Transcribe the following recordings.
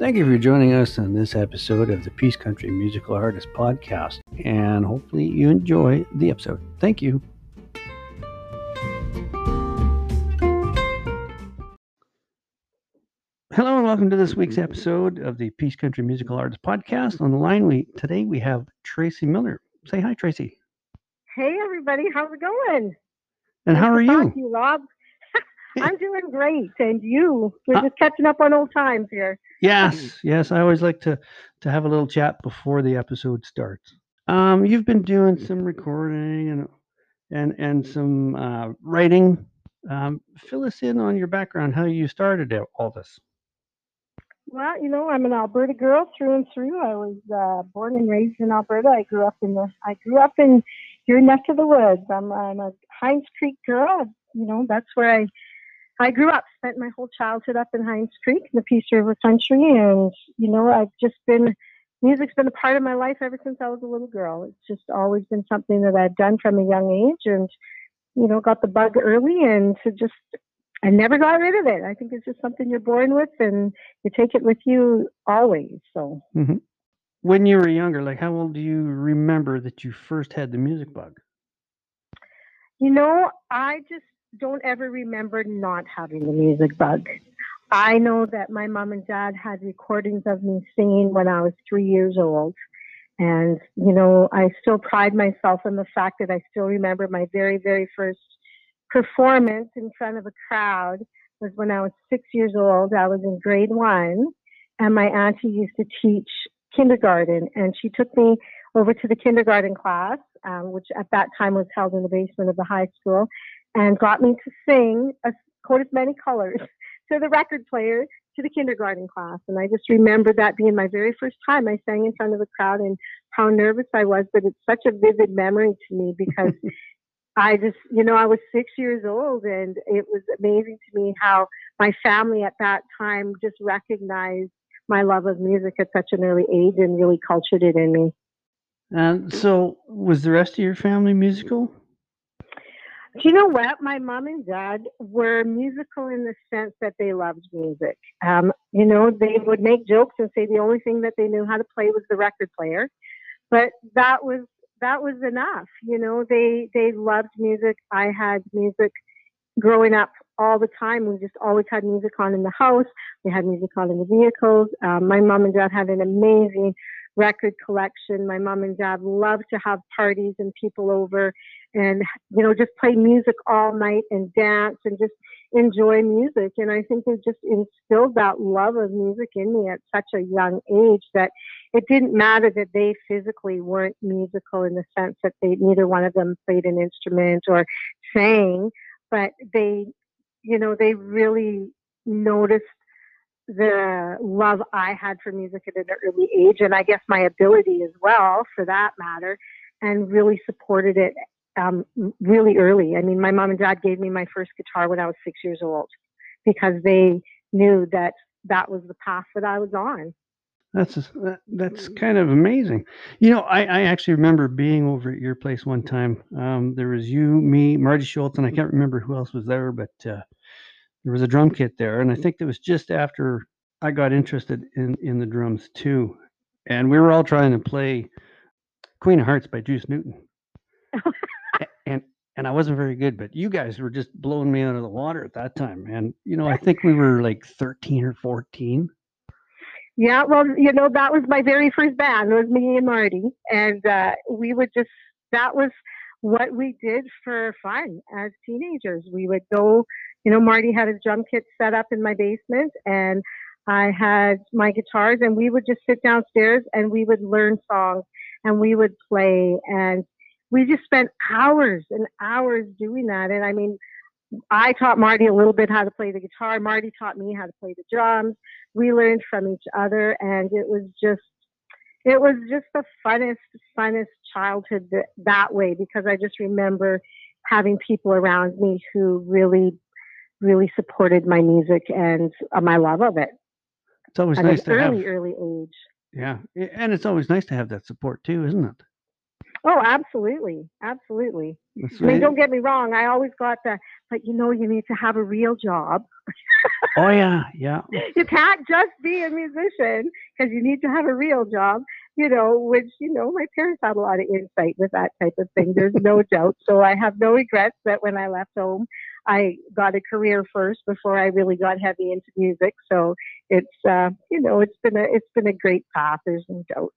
Thank you for joining us on this episode of the Peace Country Musical Artists Podcast, and hopefully you enjoy the episode. Thank you. Hello and welcome to this week's episode of the Peace Country Musical Artists Podcast. On the line today we have Tracy Miller. Say hi, Tracy. Hey, everybody. How's it going? And how are you? Thank you, Rob. I'm doing great. And you? We're just catching up on old times here. Yes. I always like to have a little chat before the episode starts. You've been doing some recording and some writing. Fill us in on your background, how you started all this. Well, you know, I'm an Alberta girl through and through. I was born and raised in Alberta. I grew up in your neck of the woods. I'm a Hines Creek girl. You know, that's where I grew up, spent my whole childhood up in Hines Creek, in the Peace River Country. And, you know, music's been a part of my life ever since I was a little girl. It's just always been something that I've done from a young age and, you know, got the bug early and I never got rid of it. I think it's just something you're born with and you take it with you always. So mm-hmm. When you were younger, like how old do you remember that you first had the music bug? You know, I just don't ever remember not having the music bug. I know that my mom and dad had recordings of me singing when I was 3 years old. And, you know, I still pride myself on the fact that I still remember my very, very first performance in front of a crowd was when I was 6 years old. I was in grade 1 and my auntie used to teach kindergarten and she took me over to the kindergarten class, which at that time was held in the basement of the high school, and got me to sing A Coat of Many Colors to the record player to the kindergarten class. And I just remember that being my very first time I sang in front of a crowd and how nervous I was. But it's such a vivid memory to me because I just, you know, I was 6 years old and it was amazing to me how my family at that time just recognized my love of music at such an early age and really cultured it in me. So was the rest of your family musical? Do you know what? My mom and dad were musical in the sense that they loved music. You know, they would make jokes and say the only thing that they knew how to play was the record player. But that was enough. You know, they loved music. I had music growing up all the time. We just always had music on in the house. We had music on in the vehicles. My mom and dad had an amazing record collection. My mom and dad loved to have parties and people over and, you know, just play music all night and dance and just enjoy music. And I think they just instilled that love of music in me at such a young age that it didn't matter that they physically weren't musical in the sense that neither one of them played an instrument or sang, but they, you know, they really noticed the love I had for music at an early age, and I guess my ability as well, for that matter, and really supported it really early. I mean, my mom and dad gave me my first guitar when I was 6 years old because they knew that that was the path that I was on. That's kind of amazing. You know, I actually remember being over at your place one time. There was you, me, Marty Schultz, and I can't remember who else was there, but there was a drum kit there, and I think it was just after I got interested in the drums too. And we were all trying to play Queen of Hearts by Juice Newton. and I wasn't very good, but you guys were just blowing me out of the water at that time. And, you know, I think we were like 13 or 14. Yeah, well, you know, that was my very first band. It was me and Marty. And that was what we did for fun as teenagers. We would go. You know, Marty had his drum kit set up in my basement and I had my guitars, and we would just sit downstairs and we would learn songs and we would play, and we just spent hours and hours doing that. And I mean, I taught Marty a little bit how to play the guitar. Marty taught me how to play the drums. We learned from each other, and it was just the funnest childhood that way, because I just remember having people around me who really supported my music and my love of it. It's always nice to have early age. Yeah. And it's always nice to have that support too, isn't it? Oh, absolutely. Absolutely. That's right. I mean, don't get me wrong. I always got you need to have a real job. Oh, yeah, yeah. You can't just be a musician because you need to have a real job, you know, which, you know, my parents had a lot of insight with that type of thing. There's no doubt. So I have no regrets that when I left home, I got a career first before I really got heavy into music. So it's, you know, it's been a great path. There's no doubt.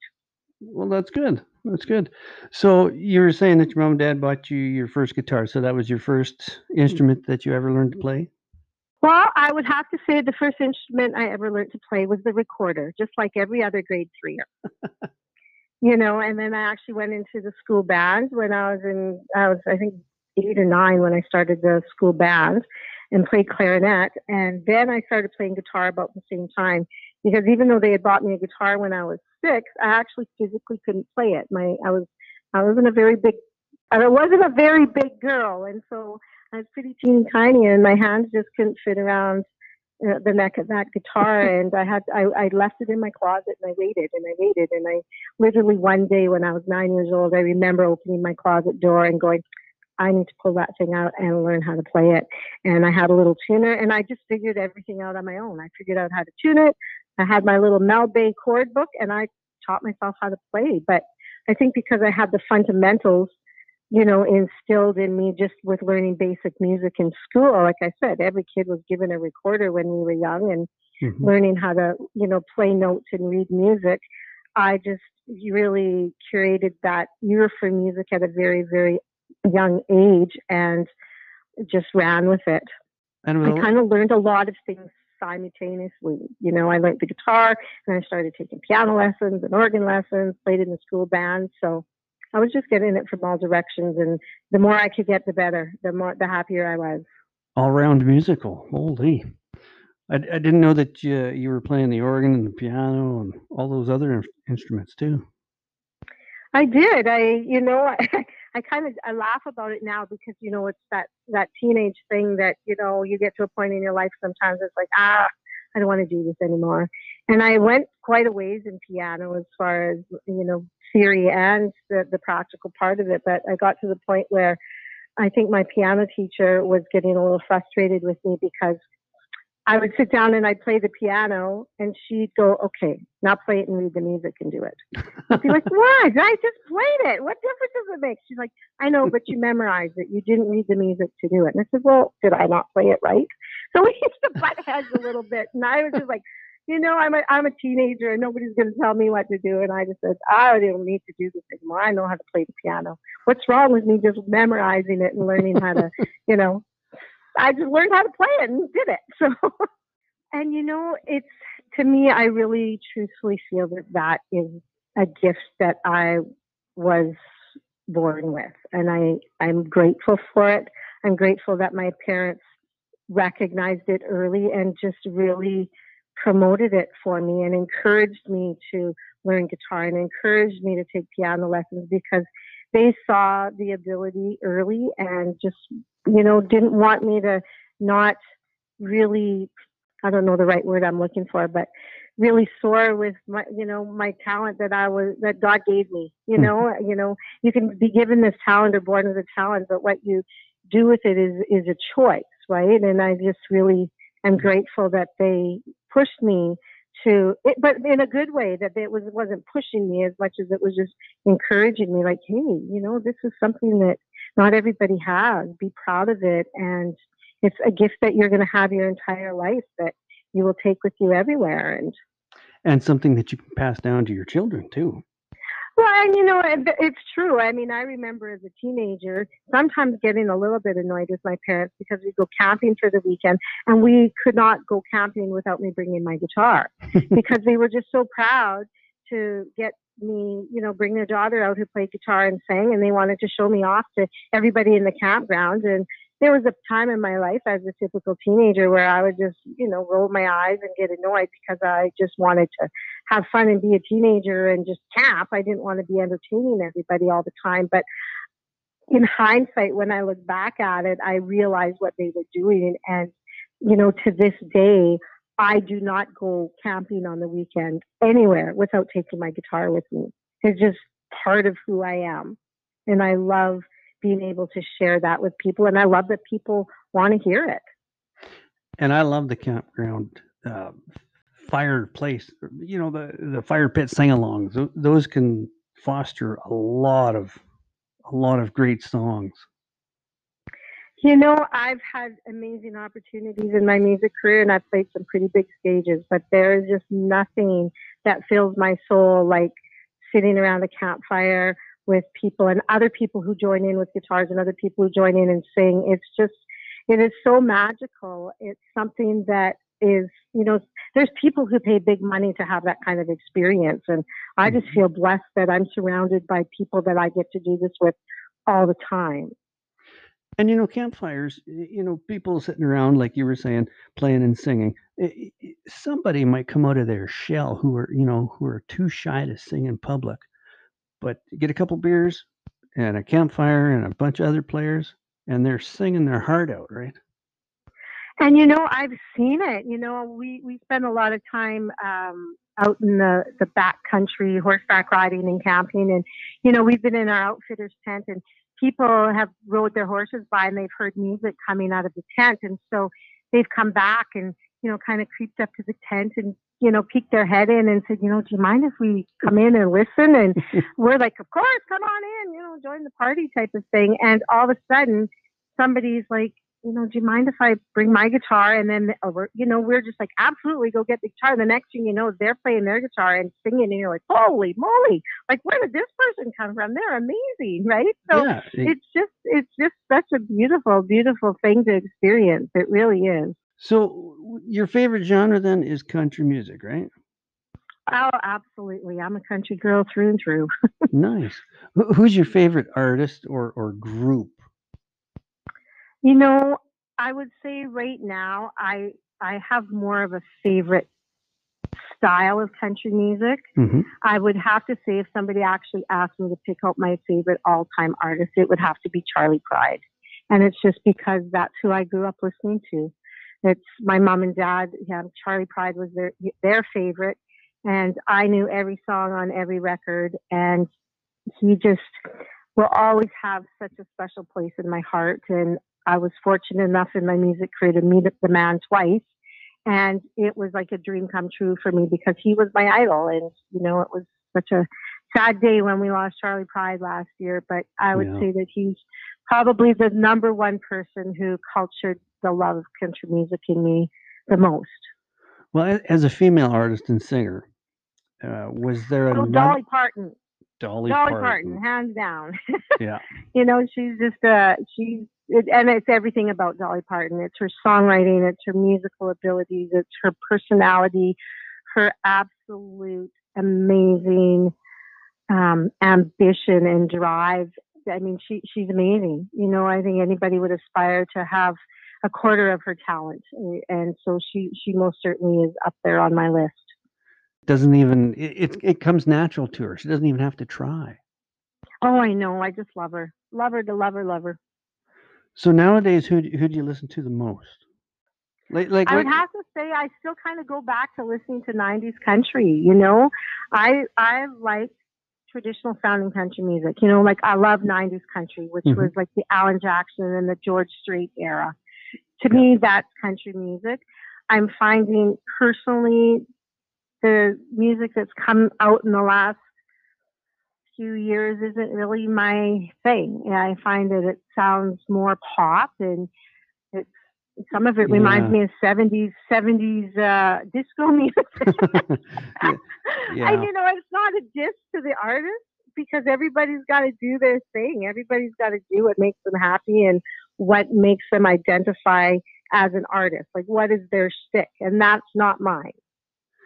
Well, that's good. That's good. So you were saying that your mom and dad bought you your first guitar. So that was your first instrument that you ever learned to play? Well, I would have to say the first instrument I ever learned to play was the recorder, just like every other grade threer. You know, and then I actually went into the school band when I was, I think, 8 or 9 when I started the school band and played clarinet. And then I started playing guitar about the same time, because even though they had bought me a guitar when I was 6, I actually physically couldn't play it. I wasn't a very big girl. And so I was pretty teeny tiny, and my hands just couldn't fit around the neck of that guitar. And I left it in my closet, and I waited. And I literally one day when I was 9 years old, I remember opening my closet door and going, I need to pull that thing out and learn how to play it. And I had a little tuner, and I just figured everything out on my own. I figured out how to tune it. I had my little Mel Bay chord book, and I taught myself how to play. But I think because I had the fundamentals, you know, instilled in me just with learning basic music in school. Like I said, every kid was given a recorder when we were young, and learning how to, you know, play notes and read music. I just really curated that ear for music at a very, very young age and just ran with it. And I kind of learned a lot of things simultaneously. You know, I learned the guitar, and I started taking piano lessons and organ lessons, played in the school band. So I was just getting it from all directions, and the more I could get, the better, the happier I was. All-round musical. Holy. I didn't know that you were playing the organ and the piano and all those other instruments too. I did. I kind of, I laugh about it now because, you know, it's that teenage thing that, you know, you get to a point in your life sometimes it's like, I don't want to do this anymore. And I went quite a ways in piano as far as, you know, theory and the practical part of it. But I got to the point where I think my piano teacher was getting a little frustrated with me, because I would sit down and I'd play the piano, and she'd go, okay, now play it and read the music and do it. I'd be like, what? I just played it. What difference does it make? She's like, I know, but you memorized it. You didn't read the music to do it. And I said, well, did I not play it right? So we used to butt heads a little bit. And I was just like, you know, I'm a teenager and nobody's going to tell me what to do. And I just said, I don't need to do this anymore. I know how to play the piano. What's wrong with me just memorizing it and learning how to, you know, I just learned how to play it and did it. So, and you know, it's, to me, I really truthfully feel that that is a gift that I was born with. And I'm grateful for it. I'm grateful that my parents recognized it early and just really promoted it for me and encouraged me to learn guitar and encouraged me to take piano lessons, because they saw the ability early and just, you know, didn't want me to not really, I don't know the right word I'm looking for, but really soar with my, you know, my talent that God gave me, you know, you know, you can be given this talent or born with a talent, but what you do with it is a choice, right? And I just really am grateful that they pushed me to it, but in a good way, that it wasn't pushing me as much as it was just encouraging me, like, hey, you know, this is something that not everybody has. Be proud of it. And it's a gift that you're going to have your entire life, that you will take with you everywhere. And something that you can pass down to your children too. Well, and you know, it's true. I mean, I remember as a teenager, sometimes getting a little bit annoyed with my parents because we'd go camping for the weekend, and we could not go camping without me bringing my guitar because they were just so proud to get me, you know, bring their daughter out who played guitar and sang, and they wanted to show me off to everybody in the campground. And there was a time in my life as a typical teenager where I would just, you know, roll my eyes and get annoyed because I just wanted to have fun and be a teenager and just tap. I didn't want to be entertaining everybody all the time. But in hindsight, when I look back at it, I realized what they were doing. And, you know, to this day, I do not go camping on the weekend anywhere without taking my guitar with me. It's just part of who I am. And I love being able to share that with people. And I love that people want to hear it. And I love the campground fireplace, you know, the fire pit sing-alongs. Those can foster a lot of great songs. You know, I've had amazing opportunities in my music career, and I've played some pretty big stages, but there is just nothing that fills my soul like sitting around a campfire with people and other people who join in with guitars and other people who join in and sing. It's just, it is so magical. It's something that is, you know, there's people who pay big money to have that kind of experience. And I just feel blessed that I'm surrounded by people that I get to do this with all the time. And, you know, campfires, you know, people sitting around, like you were saying, playing and singing. Somebody might come out of their shell who are too shy to sing in public. But you get a couple beers and a campfire and a bunch of other players, and they're singing their heart out, right? And, you know, I've seen it. You know, we spend a lot of time out in the back country, horseback riding and camping. And, you know, we've been in our outfitter's tent, and people have rode their horses by, and they've heard music coming out of the tent. And so they've come back and, you know, kind of creeped up to the tent and, you know, peeked their head in and said, you know, do you mind if we come in and listen? And we're like, of course, come on in, you know, join the party type of thing. And all of a sudden somebody's like, you know, do you mind if I bring my guitar? And then, you know, we're just like, absolutely, go get the guitar. The next thing you know, they're playing their guitar and singing, and you're like, holy moly, like, where did this person come from? They're amazing, right? So yeah, it's just such a beautiful, beautiful thing to experience. It really is. So your favorite genre then is country music, right? Oh, absolutely. I'm a country girl through and through. Nice. Who's your favorite artist or group? You know, I would say right now I have more of a favorite style of country music. Mm-hmm. I would have to say, if somebody actually asked me to pick out my favorite all-time artist, it would have to be Charley Pride. And it's just because that's who I grew up listening to. It's my mom and dad. Yeah, Charley Pride was their favorite. And I knew every song on every record. And he just will always have such a special place in my heart. And I was fortunate enough in my music career to meet the man twice, and it was like a dream come true for me because he was my idol. And, you know, it was such a sad day when we lost Charley Pride last year, but I would say that he's probably the number one person who cultured the love of country music in me the most. Well, as a female artist and singer, was there a... Dolly Parton. Dolly Parton, hands down. Yeah. You know, she's just, and it's everything about Dolly Parton. It's her songwriting, it's her musical abilities, it's her personality, her absolute amazing ambition and drive. I mean, she's amazing. You know, I think anybody would aspire to have a quarter of her talent. And so she most certainly is up there on my list. It comes natural to her. She doesn't even have to try. Oh, I know. I just love her. Love her to love her, love her. So nowadays, who do you listen to the most? Like I would have to say I still kind of go back to listening to 90s country, you know. I like traditional sounding country music, you know, like I love 90s country, which was like the Alan Jackson and the George Strait era. To me, that's country music. I'm finding personally the music that's come out in the last few years isn't really my thing. I find that it sounds more pop, and it's, some of it reminds me of 70s disco music. And, you know, it's not a diss to the artist because everybody's got to do their thing. Everybody's got to do what makes them happy and what makes them identify as an artist. Like, what is their shtick? And that's not mine.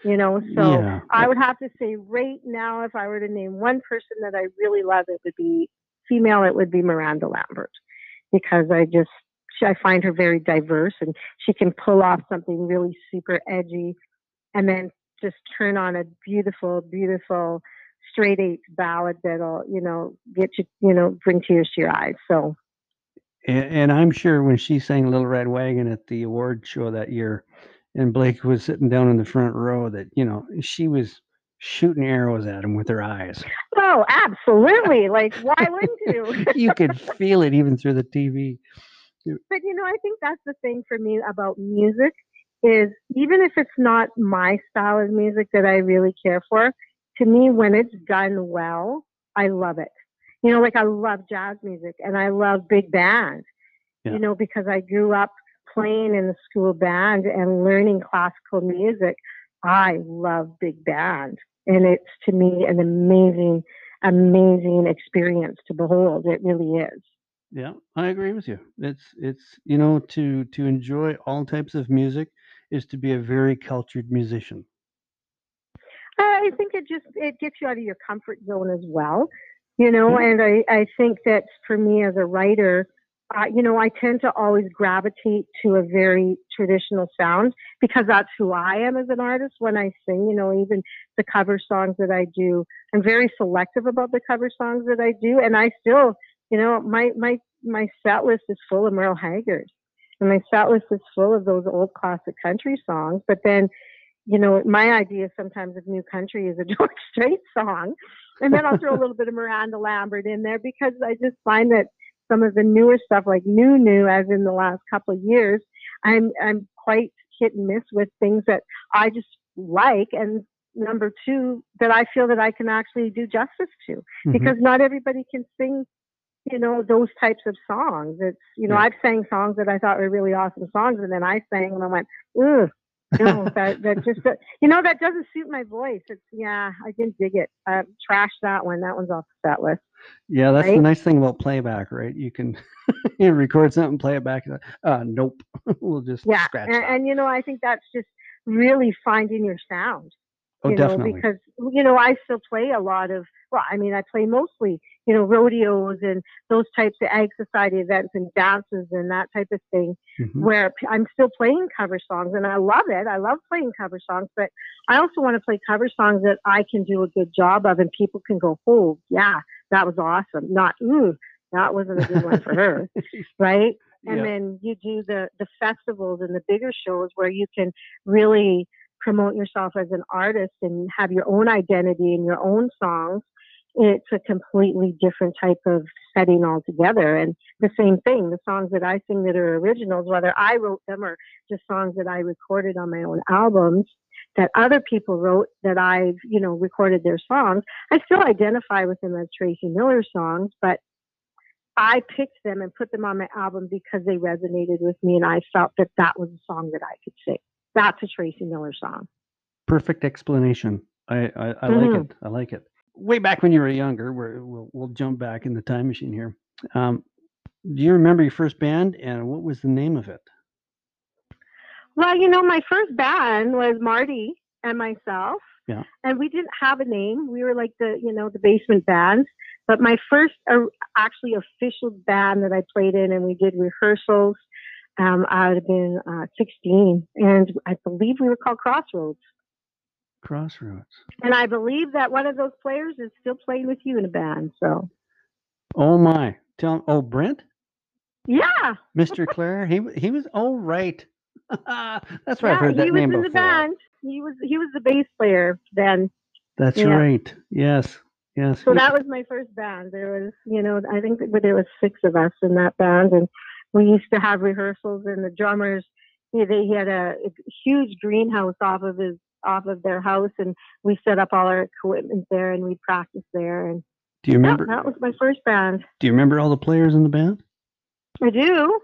You know, so I would have to say right now, if I were to name one person that I really love, it would be female. It would be Miranda Lambert, because I find her very diverse, and she can pull off something really super edgy and then just turn on a beautiful, beautiful straight eight ballad that'll, you know, get you, you know, bring tears to your eyes. So. And I'm sure when she sang Little Red Wagon at the award show that year, and Blake was sitting down in the front row, that, you know, she was shooting arrows at him with her eyes. Oh, absolutely. Like, why wouldn't you? You could feel it even through the TV. do. But, you know, I think that's the thing for me about music is even if it's not my style of music that I really care for, to me, when it's done well, I love it. You know, like I love jazz music and I love big band, you know, because I grew up playing in the school band and learning classical music. I love big band. And it's, to me, an amazing, amazing experience to behold. It really is. Yeah, I agree with you. It's you know, to enjoy all types of music is to be a very cultured musician. I think it gets you out of your comfort zone as well, you know, and I think that for me as a writer, you know, I tend to always gravitate to a very traditional sound because that's who I am as an artist when I sing, you know, even the cover songs that I do. I'm very selective about the cover songs that I do, and I still, you know, my set list is full of Merle Haggard, and my set list is full of those old classic country songs. But then, you know, my idea sometimes of new country is a George Strait song. And then I'll throw a little bit of Miranda Lambert in there because I just find that some of the newer stuff, like new, as in the last couple of years, I'm quite hit and miss with things that I just like. And number two, that I feel that I can actually do justice to, because not everybody can sing, you know, those types of songs. It's, you know, I've sang songs that I thought were really awesome songs. And then I sang and I went, ugh. No, that just, you know, that doesn't suit my voice. It's, yeah, I didn't dig it. Trash that one. That one's off the set list. Yeah, that's the nice thing about playback, right? You can record something, play it back. Nope, we'll just scratch that. And, you know, I think that's just really finding your sound. Oh, definitely. Because, you know, I still play a lot of, well, I mean, I play mostly, you know, rodeos and those types of Ag Society events and dances and that type of thing, where I'm still playing cover songs, and I love it. I love playing cover songs, but I also want to play cover songs that I can do a good job of and people can go, oh, yeah, that was awesome. Not, ooh, that wasn't a good one for her, right? And then you do the festivals and the bigger shows where you can really promote yourself as an artist and have your own identity and your own songs. It's a completely different type of setting altogether. And the same thing, the songs that I sing that are originals, whether I wrote them or just songs that I recorded on my own albums that other people wrote that I've, you know, recorded their songs, I still identify with them as Tracy Miller songs, but I picked them and put them on my album because they resonated with me and I felt that that was a song that I could sing. That's a Tracy Miller song. Perfect explanation. I like it. I like it. Way back when you were younger, we'll jump back in the time machine here. Do you remember your first band and what was the name of it? Well, you know, my first band was Marty and myself. Yeah. And we didn't have a name. We were like the, you know, the basement band. But my first actually official band that I played in and we did rehearsals, I would have been 16, and I believe we were called Crossroads. Crossroads. And I believe that one of those players is still playing with you in a band. So. Oh my! Brent. Yeah. Mr. Claire, he was all right. That's where I've heard that name before. He was in the band. He was the bass player then. That's right. Yes. Yes. So that was my first band. There was, you know, I think there was 6 of us in that band, and we used to have rehearsals, and the drummers, he had a huge greenhouse off of their house, and we set up all our equipment there, and we practiced there. And do you remember? That was my first band. Do you remember all the players in the band? I do.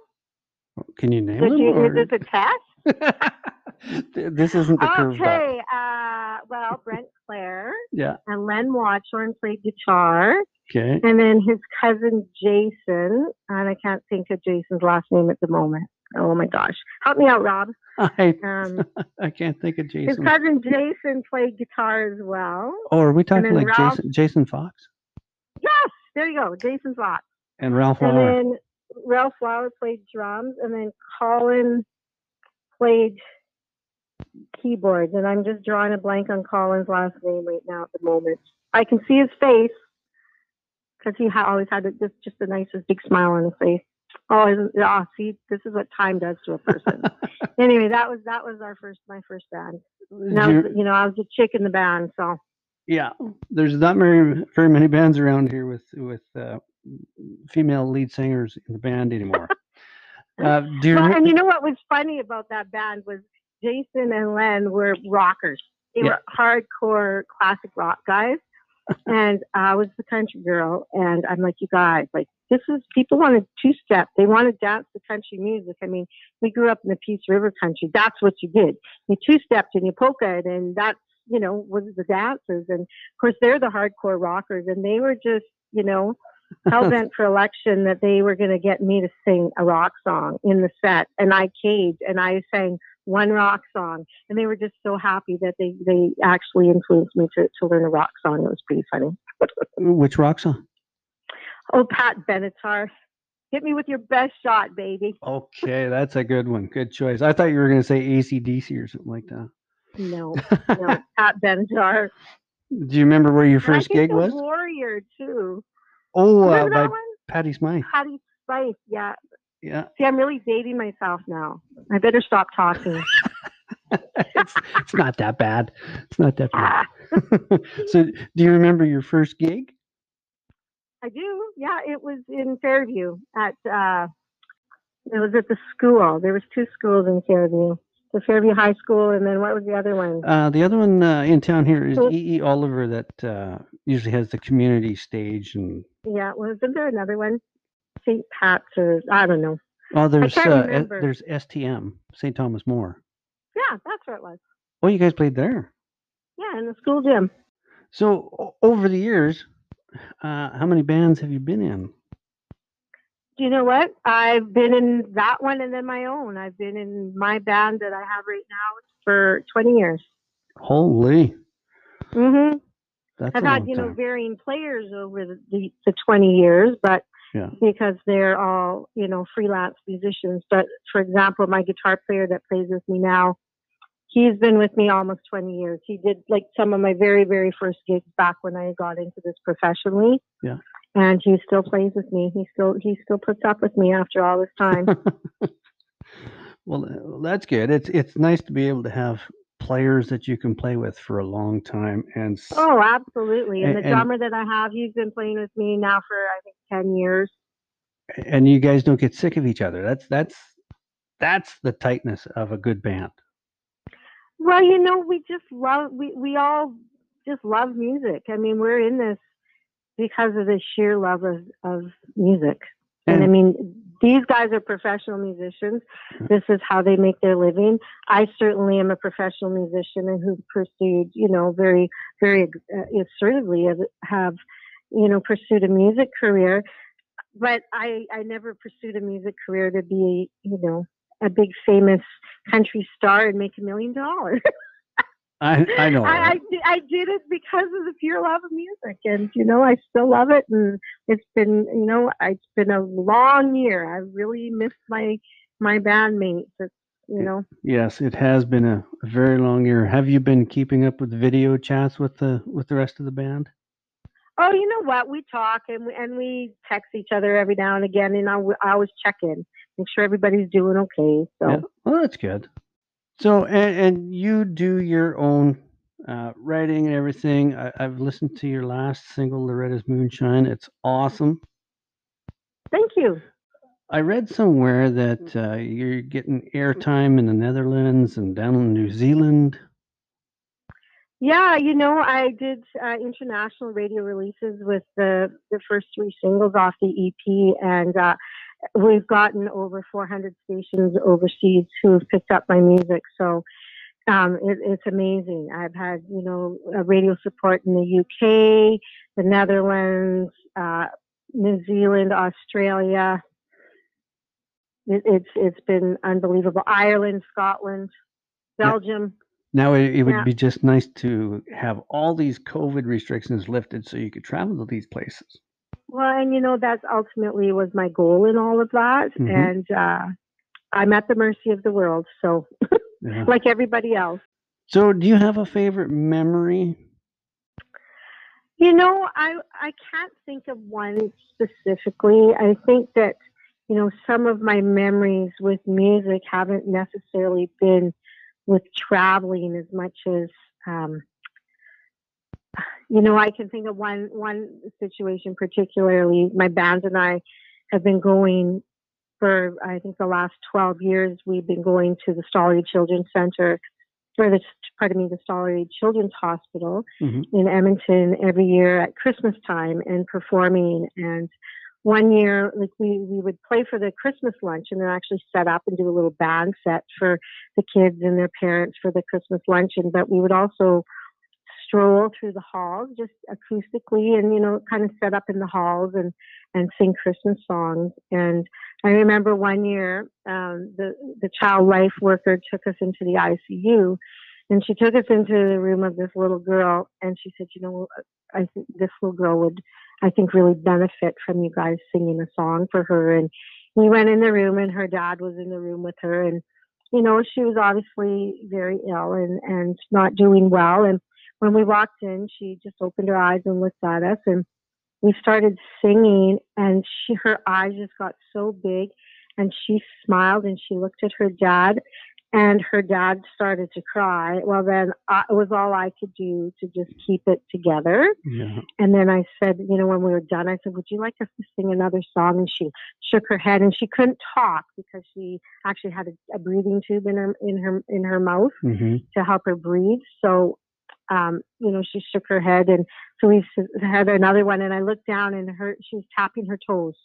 Can you name them? Is this a test? This isn't the curveball. Okay. Well, Brent Claire. And Len Watchorn played guitar. Okay. And then his cousin Jason, and I can't think of Jason's last name at the moment. Oh my gosh, help me out, Rob. I can't think of Jason. His cousin Jason played guitar as well. Oh, are we talking like Ralph, Jason Fox? Yes, there you go, Jason Fox. And Ralph Flower. And then Ralph Flower played drums, and then Colin played keyboards. And I'm just drawing a blank on Colin's last name right now at the moment. I can see his face. Because he always had just the nicest big smile on his face. Oh, see, this is what time does to a person. Anyway, that was my first band. And I was a chick in the band, so. Yeah, there's not very many bands around here with female lead singers in the band anymore. And you know what was funny about that band was Jason and Len were rockers. They were hardcore classic rock guys. And I was the country girl, and I'm like, you guys, like, this is, people want to two-step. They want to dance to country music. I mean, we grew up in the Peace River Country. That's what you did. You two-stepped and you polka'd, and that's, you know, was the dances. And, of course, they're the hardcore rockers, and they were just, you know, hell-bent for election that they were going to get me to sing a rock song in the set. And I caved, and I sang one rock song, and they were just so happy that they actually influenced me to learn a rock song. It was pretty funny. Which rock song? Oh, Pat Benatar. Hit me with your best shot, baby. Okay, that's a good one. Good choice. I thought you were going to say AC/DC or something like that. No, Pat Benatar. Do you remember where your first gig was? Warrior, too. Oh, by Patty Smythe. Patty Smythe, yeah. Yeah. See, I'm really dating myself now. I better stop talking. It's not that bad. It's not that bad. So, do you remember your first gig? I do. Yeah, it was in Fairview at the school. There was two schools in Fairview. The Fairview High School, and then what was the other one? The other one in town here is E.E. Oliver that usually has the community stage. And yeah, wasn't there another one? St. Pat's, or I don't know. Oh, there's STM, St. Thomas More. Yeah, that's where it was. Oh, you guys played there? Yeah, in the school gym. So over the years, how many bands have you been in? Do you know what? I've been in that one and then my own. I've been in my band that I have right now for 20 years. Holy. Mm-hmm. I've had, varying players over the 20 years, but yeah. Because they're all, freelance musicians. But for example, my guitar player that plays with me now, he's been with me almost 20 years. He did like some of my very, very first gigs back when I got into this professionally. Yeah. And he still plays with me. He still puts up with me after all this time. Well, that's good. It's nice to be able to have players that you can play with for a long time. And oh, absolutely. And the drummer that I have, he's been playing with me now for I think 10 years. And you guys don't get sick of each other. That's the tightness of a good band. Well, we all just love music. I mean, we're in this because of the sheer love of music. And I mean, these guys are professional musicians. This is how they make their living. I certainly am a professional musician and who pursued, very, very assertively have, pursued a music career. But I never pursued a music career to be, a big famous country star and make $1 million. I know. I did it because of the pure love of music, and I still love it, and it's been it's been a long year. I really missed my bandmates. Yes, it has been a very long year. Have you been keeping up with video chats with the rest of the band? Oh, you know what? We talk and we text each other every now and again, and I always check in, make sure everybody's doing okay. So yeah. Well, that's good. So, and you do your own writing and everything. I've listened to your last single, Loretta's Moonshine. It's awesome. Thank you. I read somewhere that you're getting airtime in the Netherlands and down in New Zealand. Yeah, I did international radio releases with the first three singles off the EP, and we've gotten over 400 stations overseas who have picked up my music. So it's amazing. I've had, radio support in the UK, the Netherlands, New Zealand, Australia. It's been unbelievable. Ireland, Scotland, Belgium. Now it would be just nice to have all these COVID restrictions lifted so you could travel to these places. Well, and that's ultimately was my goal in all of that. Mm-hmm. And I'm at the mercy of the world, so yeah. Like everybody else. So do you have a favorite memory? I can't think of one specifically. I think that, some of my memories with music haven't necessarily been with traveling as much as I can think of one situation particularly. My band and I have been going for, I think, the last 12 years, we've been going to the Stollery Children's Center, or the, pardon me, the Stollery Children's Hospital in Edmonton every year at Christmas time and performing. And one year, like we would play for the Christmas lunch, and then actually set up and do a little band set for the kids and their parents for the Christmas luncheon. But we would also stroll through the halls just acoustically and, you know, kind of set up in the halls and sing Christmas songs. And I remember one year, the child life worker took us into the ICU, and she took us into the room of this little girl, and she said, you know, I think this little girl would, I think, really benefit from you guys singing a song for her. And we went in the room, and her dad was in the room with her, and, you know, she was obviously very ill and not doing well. And when we walked in, she just opened her eyes and looked at us, and we started singing, and her eyes just got so big, and she smiled, and she looked at her dad, and her dad started to cry. Well, then it was all I could do to just keep it together. Yeah. And then I said, you know, when we were done, I said, would you like us to sing another song? And she shook her head, and she couldn't talk because she actually had a breathing tube in her mouth to help her breathe. So, you know, she shook her head, and so we had another one, and I looked down, and she was tapping her toes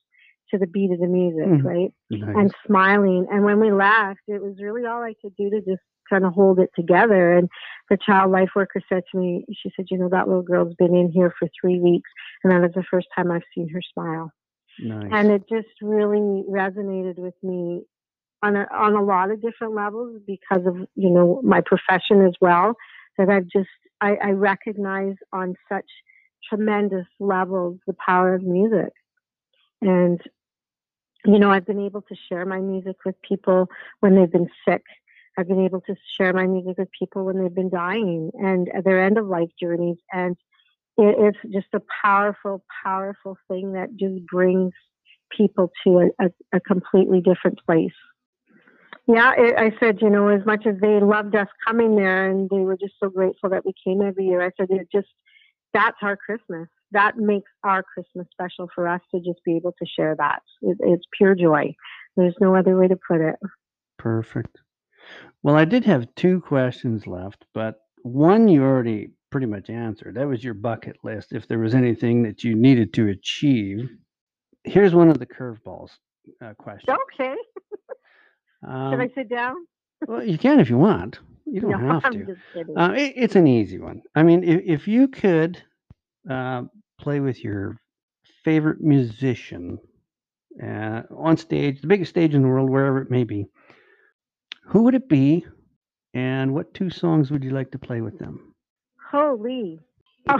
to the beat of the music, right? Nice. And smiling. And when we left, it was really all I could do to just kind of hold it together. And the child life worker said to me, she said, you know, that little girl's been in here for 3 weeks, and that is the first time I've seen her smile. Nice. And it just really resonated with me on a lot of different levels because of, you know, my profession as well, that I've just, I recognize on such tremendous levels the power of music. And, you know, I've been able to share my music with people when they've been sick. I've been able to share my music with people when they've been dying and at their end of life journeys. And it's just a powerful, powerful thing that just brings people to a completely different place. Yeah, I said, you know, as much as they loved us coming there and they were just so grateful that we came every year, I said, that's our Christmas. That makes our Christmas special for us to just be able to share that. It's pure joy. There's no other way to put it. Perfect. Well, I did have two questions left, but one you already pretty much answered. That was your bucket list, if there was anything that you needed to achieve. Here's one of the curveballs questions. Okay. Can I sit down? Well, you can if you want. You don't have to. I'm just kidding. It's an easy one. I mean, if you could play with your favorite musician on stage, the biggest stage in the world, wherever it may be, who would it be, and what two songs would you like to play with them? Holy. Oh.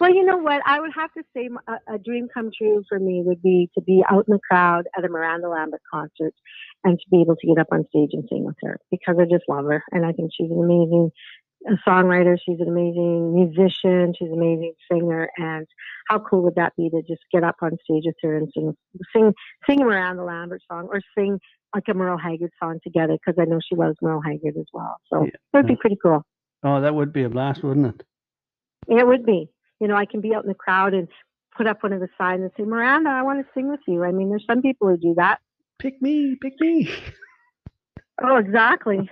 Well, you know what? I would have to say a dream come true for me would be to be out in the crowd at a Miranda Lambert concert and to be able to get up on stage and sing with her, because I just love her. And I think she's an amazing songwriter. She's an amazing musician. She's an amazing singer. And how cool would that be to just get up on stage with her and sing a Miranda Lambert song, or sing like a Merle Haggard song together, because I know she loves Merle Haggard as well. So it would be pretty cool. Oh, that would be a blast, wouldn't it? It would be. You know, I can be out in the crowd and put up one of the signs and say, Miranda, I want to sing with you. I mean, there's some people who do that. Pick me, pick me. Oh, exactly.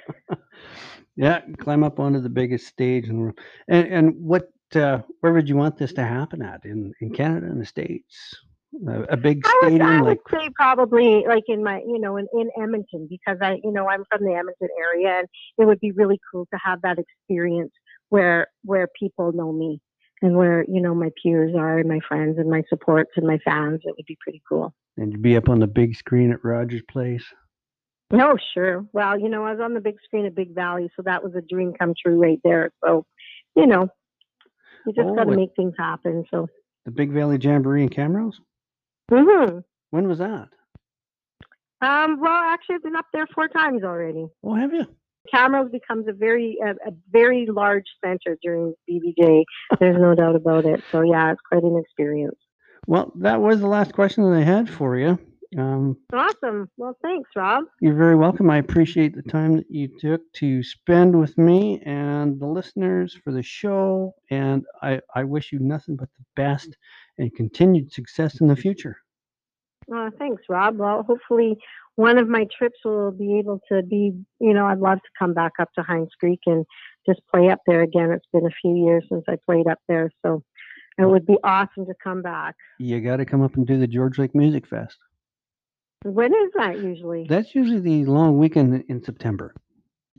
Yeah, climb up onto the biggest stage in the world. And what, where would you want this to happen at? In Canada, in the States? A big stadium? I would say probably like in my, you know, in Edmonton, because I'm from the Edmonton area, and it would be really cool to have that experience where people know me. And where, you know, my peers are and my friends and my supports and my fans. It would be pretty cool. And to be up on the big screen at Rogers Place? No, sure. Well, you know, I was on the big screen at Big Valley, so that was a dream come true right there. So, you know, you just got to make things happen. So the Big Valley Jamboree in Camrose? Mm-hmm. When was that? Well, actually, I've been up there 4 times already. Oh, have you? Camrose becomes a very large center during BBJ. There's no doubt about it. So, yeah, it's quite an experience. Well, that was the last question that I had for you. Awesome. Well, thanks, Rob. You're very welcome. I appreciate the time that you took to spend with me and the listeners for the show. And I wish you nothing but the best and continued success in the future. Thanks, Rob. Well, hopefully one of my trips will be able to be, you know, I'd love to come back up to Hines Creek and just play up there again. It's been a few years since I played up there, so it would be awesome to come back. You got to come up and do the George Lake Music Fest. When is that usually? That's usually the long weekend in September.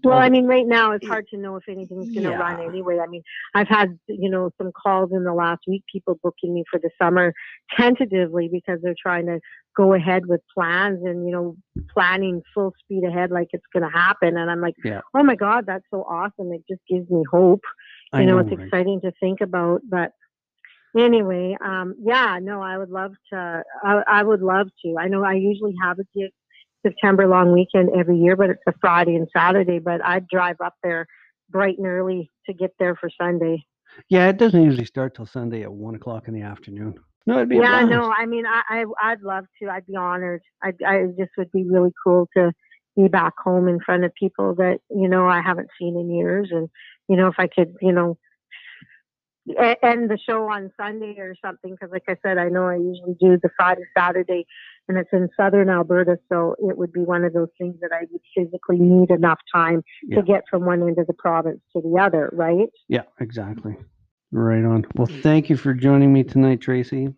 Well, I mean, right now it's hard to know if anything's going to run anyway. I mean, I've had, you know, some calls in the last week, people booking me for the summer tentatively because they're trying to go ahead with plans and, you know, planning full speed ahead like it's going to happen. And I'm like, oh my God, that's so awesome. It just gives me hope. You know, it's exciting to think about. But anyway, I would love to. I would love to. I know I usually have a gig September long weekend every year, but it's a Friday and Saturday, but I'd drive up there bright and early to get there for Sunday. Yeah, it doesn't usually start till Sunday at 1 o'clock in the afternoon. No, it'd be I mean, I'd love to. I'd be honored. I just would be really cool to be back home in front of people that, you know, I haven't seen in years. And, you know, if I could, you know, end the show on Sunday or something, because like I said, I know I usually do the Friday, Saturday, and it's in southern Alberta, so it would be one of those things that I would physically need enough time to get from one end of the province to the other, right? Yeah, exactly. Right on. Well, thank you for joining me tonight, Tracy.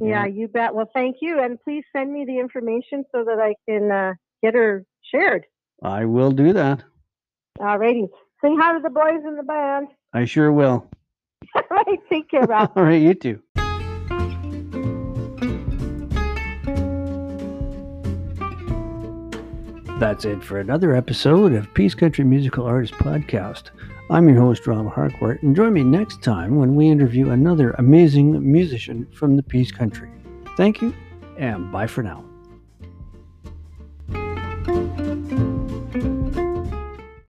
Yeah, you bet. Well, thank you, and please send me the information so that I can get her shared. I will do that. Alrighty. Say hi to the boys in the band. I sure will. All right, take care, Rob. All right, you too. That's it for another episode of Peace Country Musical Artists Podcast. I'm your host, Rob Harcourt, and join me next time when we interview another amazing musician from the Peace Country. Thank you, and bye for now.